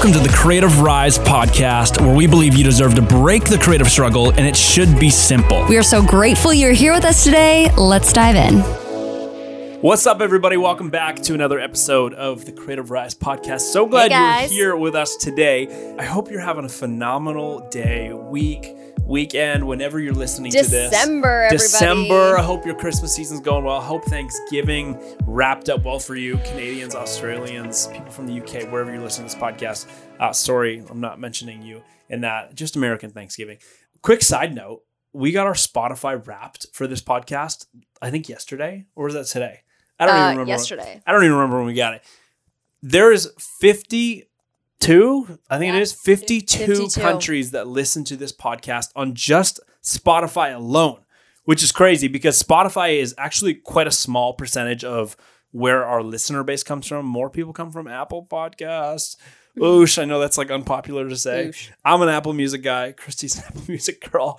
Welcome to the Creative Rise podcast, where we believe you deserve to break the creative struggle, and it should be simple. We are so grateful you're here with us today. Let's dive in. What's up, everybody? Welcome back to another episode of the Creative Rise podcast. So glad you're here with us today. I hope you're having a phenomenal day, week, weekend, whenever you're listening to this. December, everybody. I hope your Christmas season's going well. I hope Thanksgiving wrapped up well for you, Canadians, Australians, people from the UK, wherever you're listening to this podcast. Sorry, I'm not mentioning you in that. Just American Thanksgiving. Quick side note, we got our Spotify Wrapped for this podcast, I think yesterday, or was that today? I don't even remember. Yesterday. I don't even remember when we got it. There is 52 countries that listen to this podcast on just Spotify alone, which is crazy because Spotify is actually quite a small percentage of where our listener base comes from. More people come from Apple Podcasts. Oosh, I know that's like unpopular to say. Oosh. I'm an Apple Music guy. Christy's an Apple Music girl.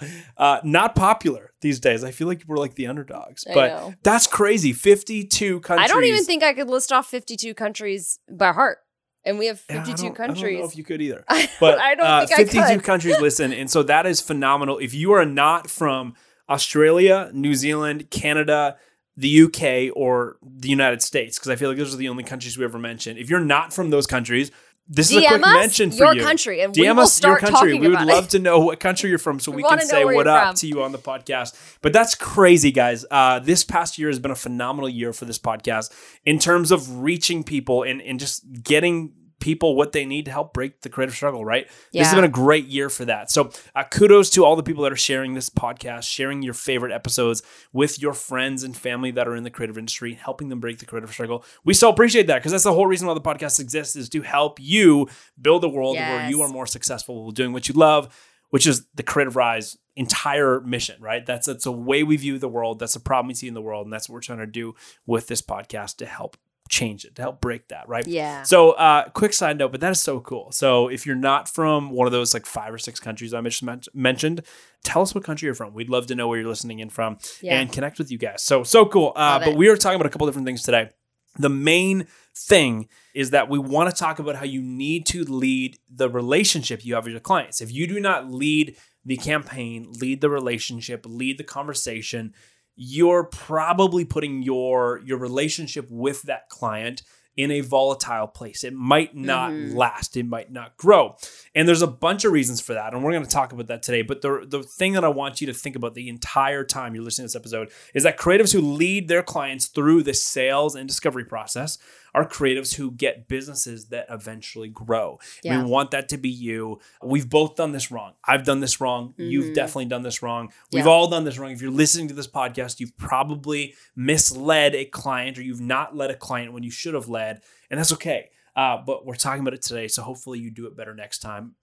Not popular these days. I feel like we're like the underdogs. But that's crazy. 52 countries. I don't even think I could list off 52 countries by heart. And we have 52 countries. I don't know if you could either. But I don't think 52 I could. Countries listen. And so that is phenomenal. If you are not from Australia, New Zealand, Canada, the UK, or the United States, because I feel like those are the only countries we ever mentioned. If you're not from those countries, this is a quick mention for you. Country, and DM us your country. We would love to know what country you're from so we can say what up to you on the podcast. But that's crazy, guys. This past year has been a phenomenal year for this podcast in terms of reaching people and just getting people what they need to help break the creative struggle, right? Yeah. This has been a great year for that. So kudos to all the people that are sharing this podcast, sharing your favorite episodes with your friends and family that are in the creative industry, helping them break the creative struggle. We so appreciate that because that's the whole reason why the podcast exists, is to help you build a world where you are more successful doing what you love, which is the Creative Rise entire mission, right? That's a way we view the world. That's a problem we see in the world. And that's what we're trying to do with this podcast to help change it, to help break that, right? Yeah. So quick side note, but that is so cool. So if you're not from one of those like 5 or 6 countries I just mentioned, tell us what country you're from. We'd love to know where you're listening in from and connect with you guys. So cool. But we are talking about a couple different things today. The main thing is that we want to talk about how you need to lead the relationship you have with your clients. If you do not lead the campaign, lead the relationship, lead the conversation, you're probably putting your relationship with that client in a volatile place. It might not last. It might not grow. And there's a bunch of reasons for that. And we're going to talk about that today. But the thing that I want you to think about the entire time you're listening to this episode is that creatives who lead their clients through the sales and discovery process are creatives who get businesses that eventually grow. Yeah. We want that to be you. We've both done this wrong. I've done this wrong. Mm-hmm. You've definitely done this wrong. We've all done this wrong. If you're listening to this podcast, you've probably misled a client, or you've not led a client when you should have led. And that's okay. But we're talking about it today. So hopefully you do it better next time.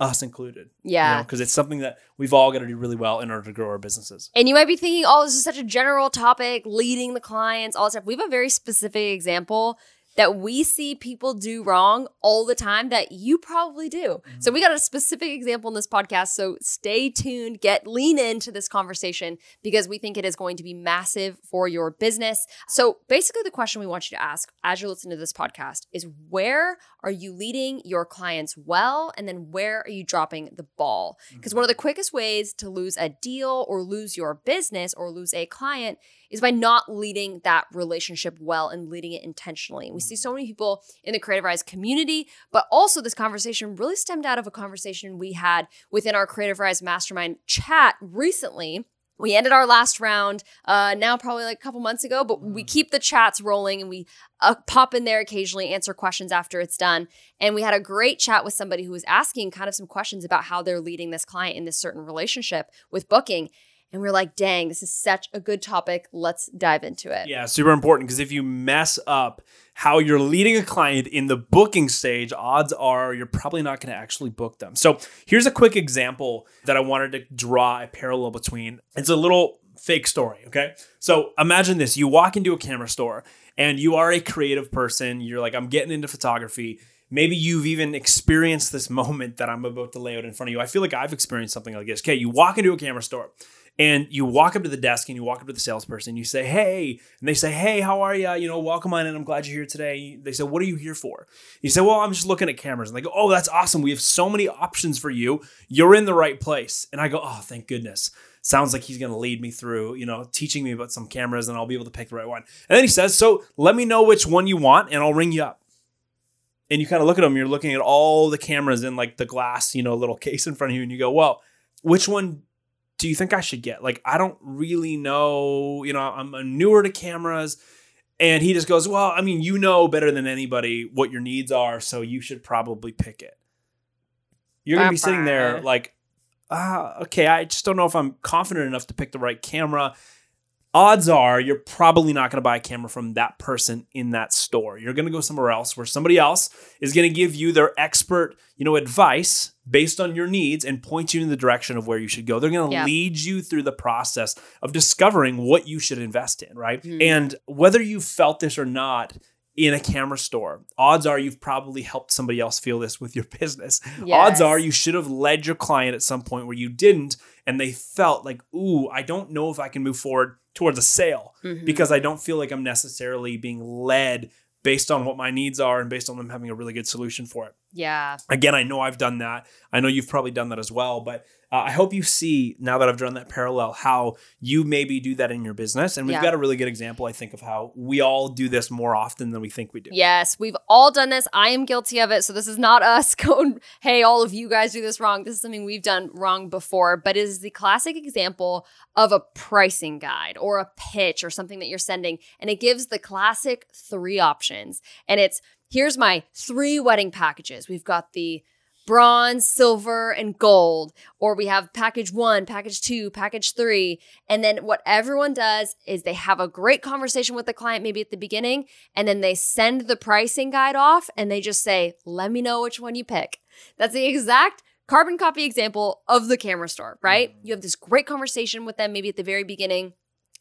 Us included. Yeah. Because it's something that we've all got to do really well in order to grow our businesses. And you might be thinking, oh, this is such a general topic, leading the clients, all that stuff. We have a very specific example that we see people do wrong all the time that you probably do. Mm-hmm. So we got a specific example in this podcast. So stay tuned, lean into this conversation because we think it is going to be massive for your business. So basically the question we want you to ask as you're listening to this podcast is, where are you leading your clients well? And then where are you dropping the ball? Because one of the quickest ways to lose a deal or lose your business or lose a client is by not leading that relationship well and leading it intentionally. We see so many people in the Creative Rise community, but also this conversation really stemmed out of a conversation we had within our Creative Rise Mastermind chat recently. We ended our last round now probably like a couple months ago, but we keep the chats rolling and we pop in there occasionally, answer questions after it's done. And we had a great chat with somebody who was asking kind of some questions about how they're leading this client in this certain relationship with booking. And we're like, dang, this is such a good topic. Let's dive into it. Yeah, super important, because if you mess up how you're leading a client in the booking stage, odds are you're probably not going to actually book them. So here's a quick example that I wanted to draw a parallel between. It's a little fake story, okay? So imagine this. You walk into a camera store and you are a creative person. You're like, I'm getting into photography. Maybe you've even experienced this moment that I'm about to lay out in front of you. I feel like I've experienced something like this. Okay, you walk into a camera store And you walk up to the desk and you walk up to the salesperson, you say, hey, and they say, hey, how are you? You know, welcome on in. I'm glad you're here today. They say, what are you here for? You say, well, I'm just looking at cameras. And they go, oh, that's awesome. We have so many options for you. You're in the right place. And I go, oh, thank goodness. Sounds like he's going to lead me through, you know, teaching me about some cameras and I'll be able to pick the right one. And then he says, so let me know which one you want and I'll ring you up. And you kind of look at them, you're looking at all the cameras in like the glass, you know, little case in front of you. And you go, well, which one do you think I should get? Like, I don't really know, you know, I'm newer to cameras. And he just goes, well, I mean, you know better than anybody what your needs are. So you should probably pick it. You're going to be sitting there like, okay, I just don't know if I'm confident enough to pick the right camera. Odds are you're probably not going to buy a camera from that person in that store. You're going to go somewhere else where somebody else is going to give you their expert, you know, advice based on your needs and point you in the direction of where you should go. They're going to lead you through the process of discovering what you should invest in, right? Mm-hmm. And whether you felt this or not in a camera store, odds are you've probably helped somebody else feel this with your business. Yes. Odds are you should have led your client at some point where you didn't and they felt like, ooh, I don't know if I can move forward towards a sale because I don't feel like I'm necessarily being led based on what my needs are and based on them having a really good solution for it. Yeah. Again, I know I've done that. I know you've probably done that as well, but I hope you see now that I've drawn that parallel, how you maybe do that in your business. And we've got a really good example, I think, of how we all do this more often than we think we do. Yes, we've all done this. I am guilty of it. So this is not us going, hey, all of you guys do this wrong. This is something we've done wrong before, but it is the classic example of a pricing guide or a pitch or something that you're sending. And it gives the classic three options. And it's, here's my three wedding packages. We've got the bronze, silver, and gold, or we have package one, package two, package three. And then what everyone does is they have a great conversation with the client, maybe at the beginning, and then they send the pricing guide off and they just say, let me know which one you pick. That's the exact carbon copy example of the camera store, right? Mm-hmm. You have this great conversation with them, maybe at the very beginning,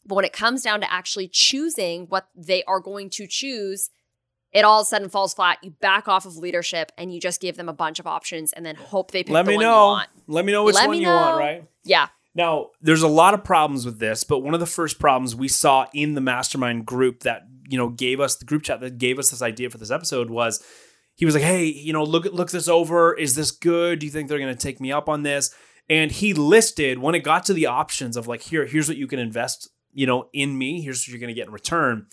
but when it comes down to actually choosing what they are going to choose, it all of a sudden falls flat. You back off of leadership and you just give them a bunch of options and then hope they pick the one you want. Let me know which one you want, right? Yeah. Now, there's a lot of problems with this, but one of the first problems we saw in the mastermind group that, you know, gave us the group chat that gave us this idea for this episode was he was like, hey, you know, look this over. Is this good? Do you think they're going to take me up on this? And he listed when it got to the options of like, here's what you can invest, you know, in me. Here's what you're going to get in return.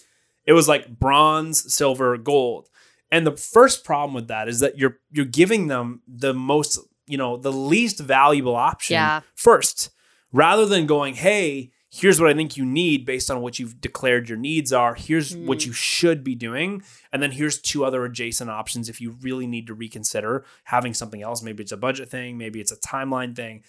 It was like bronze, silver, gold. And the first problem with that is that you're giving them the most, you know, the least valuable option first, rather than going, hey, here's what I think you need based on what you've declared your needs are. Here's what you should be doing. And then here's two other adjacent options if you really need to reconsider having something else. Maybe it's a budget thing. Maybe it's a timeline thing.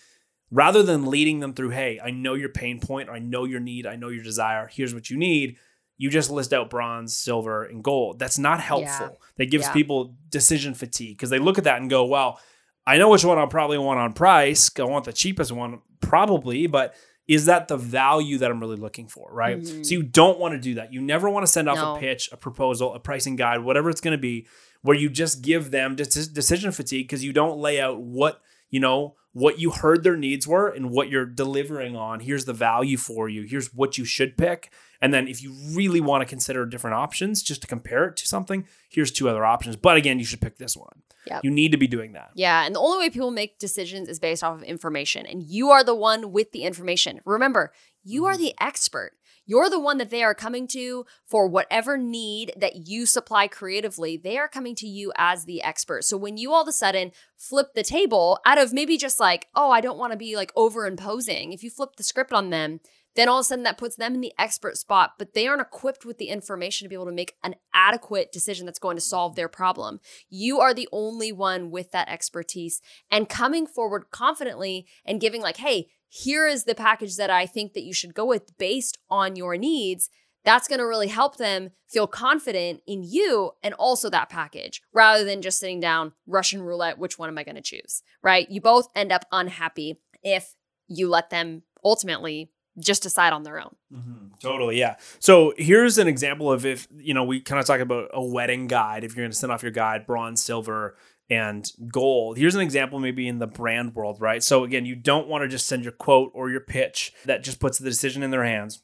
Rather than leading them through, hey, I know your pain point. Or I know your need. I know your desire. Here's what you need. You just list out bronze, silver, and gold. That's not helpful. That gives people decision fatigue because they look at that and go, well, I know which one I'll probably want on price. I want the cheapest one probably, but is that the value that I'm really looking for, right? Mm-hmm. So you don't want to do that. You never want to send off a pitch, a proposal, a pricing guide, whatever it's going to be, where you just give them decision fatigue because you don't lay out what, you know, what you heard their needs were and what you're delivering on. Here's the value for you. Here's what you should pick. And then if you really want to consider different options, just to compare it to something, here's two other options. But again, you should pick this one. Yep. You need to be doing that. Yeah. And the only way people make decisions is based off of information. And you are the one with the information. Remember, you are the expert. You're the one that they are coming to for whatever need that you supply creatively. They are coming to you as the expert. So when you all of a sudden flip the table out of maybe just like, oh, I don't want to be like overimposing. If you flip the script on them, then all of a sudden that puts them in the expert spot, but they aren't equipped with the information to be able to make an adequate decision that's going to solve their problem. You are the only one with that expertise and coming forward confidently and giving like, hey, here is the package that I think that you should go with based on your needs. That's going to really help them feel confident in you and also that package rather than just sitting down Russian roulette, which one am I going to choose, right? You both end up unhappy if you let them ultimately just decide on their own. Mm-hmm. Totally. Yeah. So here's an example of if, you know, we kind of talk about a wedding guide, if you're going to send off your guide, bronze, silver, and goal. Here's an example maybe in the brand world, right? So again, you don't want to just send your quote or your pitch that just puts the decision in their hands.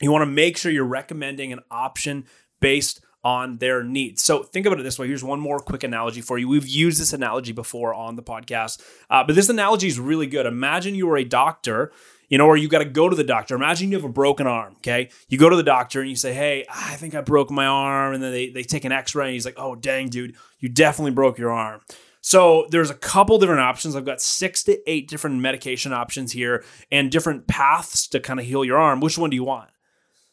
You want to make sure you're recommending an option based on their needs. So think about it this way. Here's one more quick analogy for you. We've used this analogy before on the podcast, but this analogy is really good. Imagine you were a doctor, or you got to go to the doctor. Imagine you have a broken arm, okay? You go to the doctor and you say, hey, I think I broke my arm. And then they take an x-ray and he's like, oh, dang, dude, you definitely broke your arm. So there's a couple different options. I've got 6 to 8 different medication options here and different paths to kind of heal your arm. Which one do you want?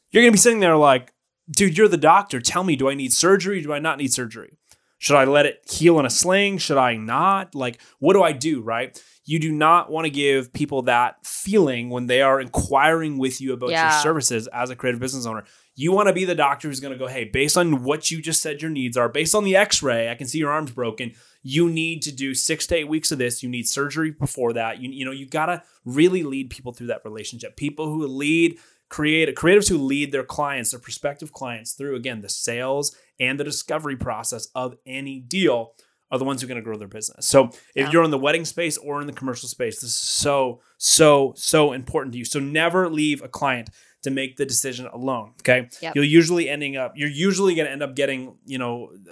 You're going to be sitting there like, dude, you're the doctor. Tell me, do I need surgery? Do I not need surgery? Should I let it heal in a sling? Should I not? Like, what do I do, right? You do not want to give people that feeling when they are inquiring with you about your services as a creative business owner. You want to be the doctor who's going to go, hey, based on what you just said your needs are, based on the x-ray, I can see your arm's broken. You need to do 6 to 8 weeks of this. You need surgery before that. You got to really lead people through that relationship. People who lead creatives who lead their clients, their prospective clients through, again, the sales and the discovery process of any deal are the ones who are going to grow their business. So if you're in the wedding space or in the commercial space, this is so, so, so important to you. So never leave a client to make the decision alone. Okay. Yep. You're usually going to end up getting,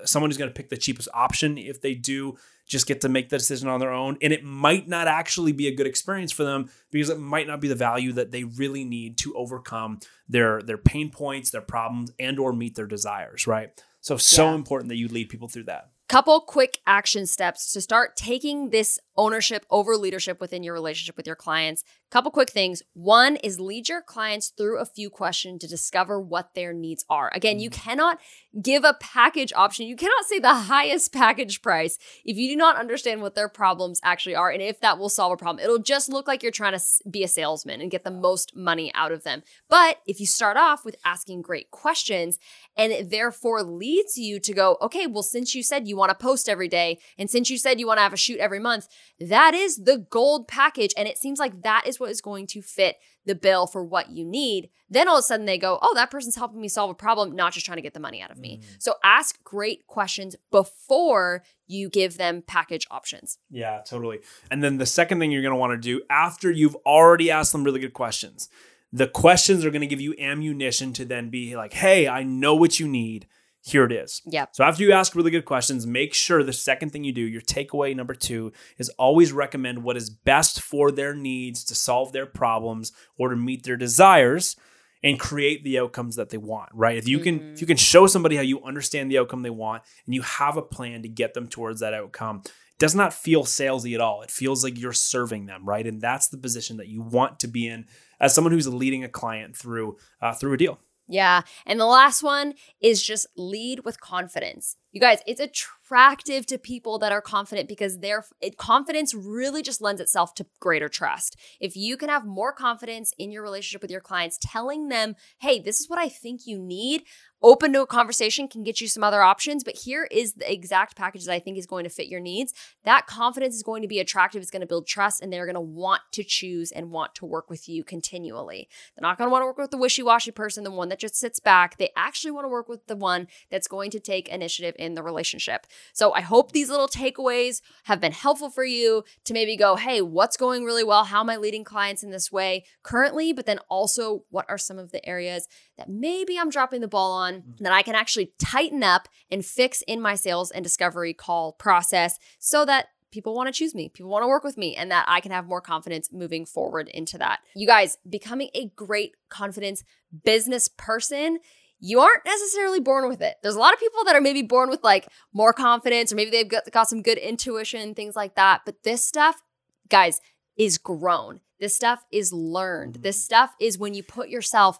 someone who's going to pick the cheapest option if they do just get to make the decision on their own. And it might not actually be a good experience for them because it might not be the value that they really need to overcome their pain points, their problems, and or meet their desires, right? So important that you lead people through that. Couple quick action steps to start taking this ownership over leadership within your relationship with your clients. Couple quick things. One is lead your clients through a few questions to discover what their needs are. Again, you cannot give a package option. You cannot say the highest package price if you do not understand what their problems actually are and if that will solve a problem. It'll just look like you're trying to be a salesman and get the most money out of them. But if you start off with asking great questions and it therefore leads you to go, okay, well, since you said you want to post every day and since you said you want to have a shoot every month, that is the gold package. And it seems like that is what is going to fit the bill for what you need. Then all of a sudden they go, oh, that person's helping me solve a problem, not just trying to get the money out of me. So ask great questions before you give them package options. Yeah, totally. And then the second thing you're going to want to do after you've already asked them really good questions, the questions are going to give you ammunition to then be like, hey, I know what you need. Here it is. Yep. So after you ask really good questions, make sure the second thing you do, your takeaway number 2, is always recommend what is best for their needs to solve their problems or to meet their desires and create the outcomes that they want, right? If you can show somebody how you understand the outcome they want and you have a plan to get them towards that outcome, it does not feel salesy at all. It feels like you're serving them, right? And that's the position that you want to be in as someone who's leading a client through a deal. Yeah. And the last one is just lead with confidence. You guys, it's attractive to people that are confident because confidence really just lends itself to greater trust. If you can have more confidence in your relationship with your clients, telling them, hey, this is what I think you need, open to a conversation can get you some other options, but here is the exact package that I think is going to fit your needs. That confidence is going to be attractive. It's going to build trust and they're going to want to choose and want to work with you continually. They're not going to want to work with the wishy-washy person, the one that just sits back. They actually want to work with the one that's going to take initiative in the relationship. So I hope these little takeaways have been helpful for you to maybe go, hey, what's going really well? How am I leading clients in this way currently? But then also, what are some of the areas that maybe I'm dropping the ball on that I can actually tighten up and fix in my sales and discovery call process so that people want to choose me, people want to work with me, and that I can have more confidence moving forward into that. You guys, becoming a great confidence business person, you aren't necessarily born with it. There's a lot of people that are maybe born with like more confidence or maybe they've got some good intuition, things like that. But this stuff, guys, is grown. This stuff is learned. This stuff is when you put yourself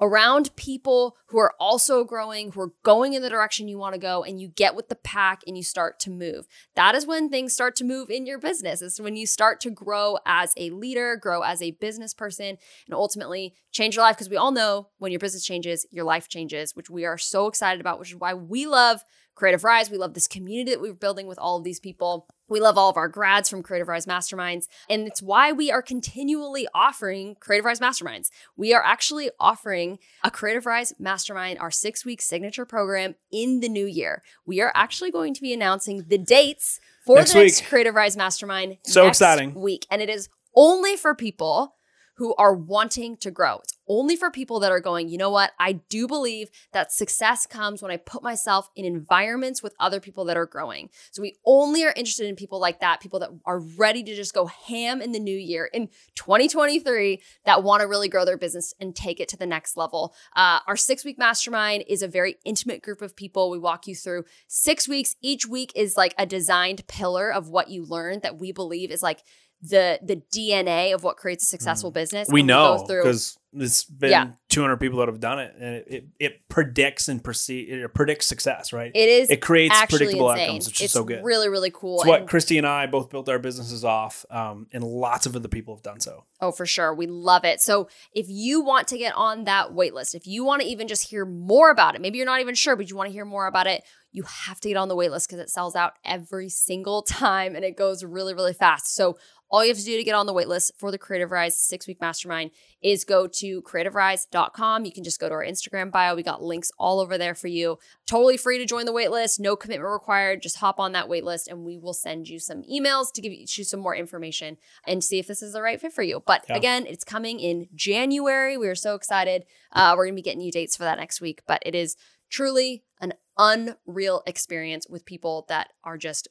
around people who are also growing, who are going in the direction you want to go, and you get with the pack and you start to move. That is when things start to move in your business. It's when you start to grow as a leader, grow as a business person, and ultimately change your life. Because we all know when your business changes, your life changes, which we are so excited about, which is why we love Creative Rise. We love this community that we're building with all of these people. We love all of our grads from Creative Rise Masterminds. And it's why we are continually offering Creative Rise Masterminds. We are actually offering a Creative Rise Mastermind, our 6-week signature program, in the new year. We are actually going to be announcing the dates for next Creative Rise Mastermind next week. And it is only for people who are wanting to grow. It's only for people that are going, you know what? I do believe that success comes when I put myself in environments with other people that are growing. So we only are interested in people like that, people that are ready to just go ham in the new year in 2023 that want to really grow their business and take it to the next level. Our 6-week mastermind is a very intimate group of people. We walk you through 6 weeks. Each week is like a designed pillar of what you learned that we believe is like the DNA of what creates a successful business. We know because it's been 200 people that have done it, and it predicts and predicts success, right? It is. It creates predictable outcomes, which is so good. It's really, really cool. It's what Christy and I both built our businesses off, and lots of other people have done so. Oh, for sure. We love it. So if you want to get on that wait list, if you want to even just hear more about it, maybe you're not even sure, but you want to hear more about it, you have to get on the wait list because it sells out every single time and it goes really, really fast. So all you have to do to get on the waitlist for the Creative Rise 6-week mastermind is go to creativerise.com. You can just go to our Instagram bio. We got links all over there for you. Totally free to join the waitlist. No commitment required. Just hop on that waitlist and we will send you some emails to give you some more information and see if this is the right fit for you. But again, it's coming in January. We are so excited. We're going to be getting you dates for that next week, but it is truly an unreal experience with people that are just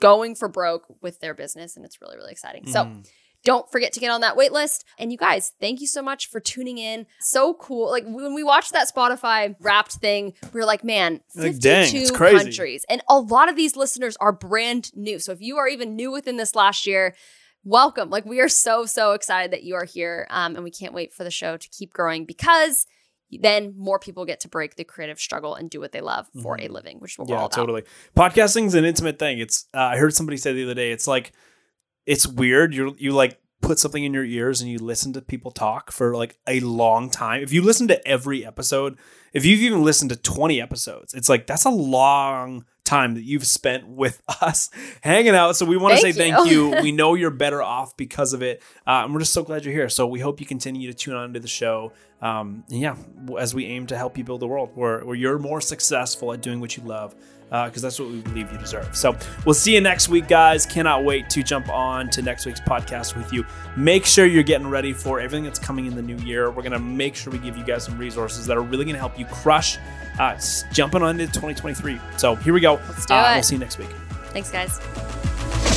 going for broke with their business, and it's really, really exciting. So don't forget to get on that wait list. And you guys, thank you so much for tuning in. So cool. Like when we watched that Spotify Wrapped thing, we were like, man, 52 countries. And a lot of these listeners are brand new. So if you are even new within this last year, welcome. Like we are so, so excited that you are here. And we can't wait for the show to keep growing because then more people get to break the creative struggle and do what they love for a living, which we're all about. Totally. Podcasting's an intimate thing. It's I heard somebody say the other day, it's like, it's weird. You like put something in your ears and you listen to people talk for like a long time. If you listen to every episode, if you've even listened to 20 episodes, it's like, that's a long time that you've spent with us hanging out. So we want to say thank you. We know you're better off because of it. And we're just so glad you're here. So we hope you continue to tune on to the show. As we aim to help you build a world where you're more successful at doing what you love, because that's what we believe you deserve. So we'll see you next week, guys. Cannot wait to jump on to next week's podcast with you. Make sure you're getting ready for everything that's coming in the new year. We're going to make sure we give you guys some resources that are really going to help you crush jumping on into 2023. So here we go. Let's do it. We'll see you next week. Thanks, guys.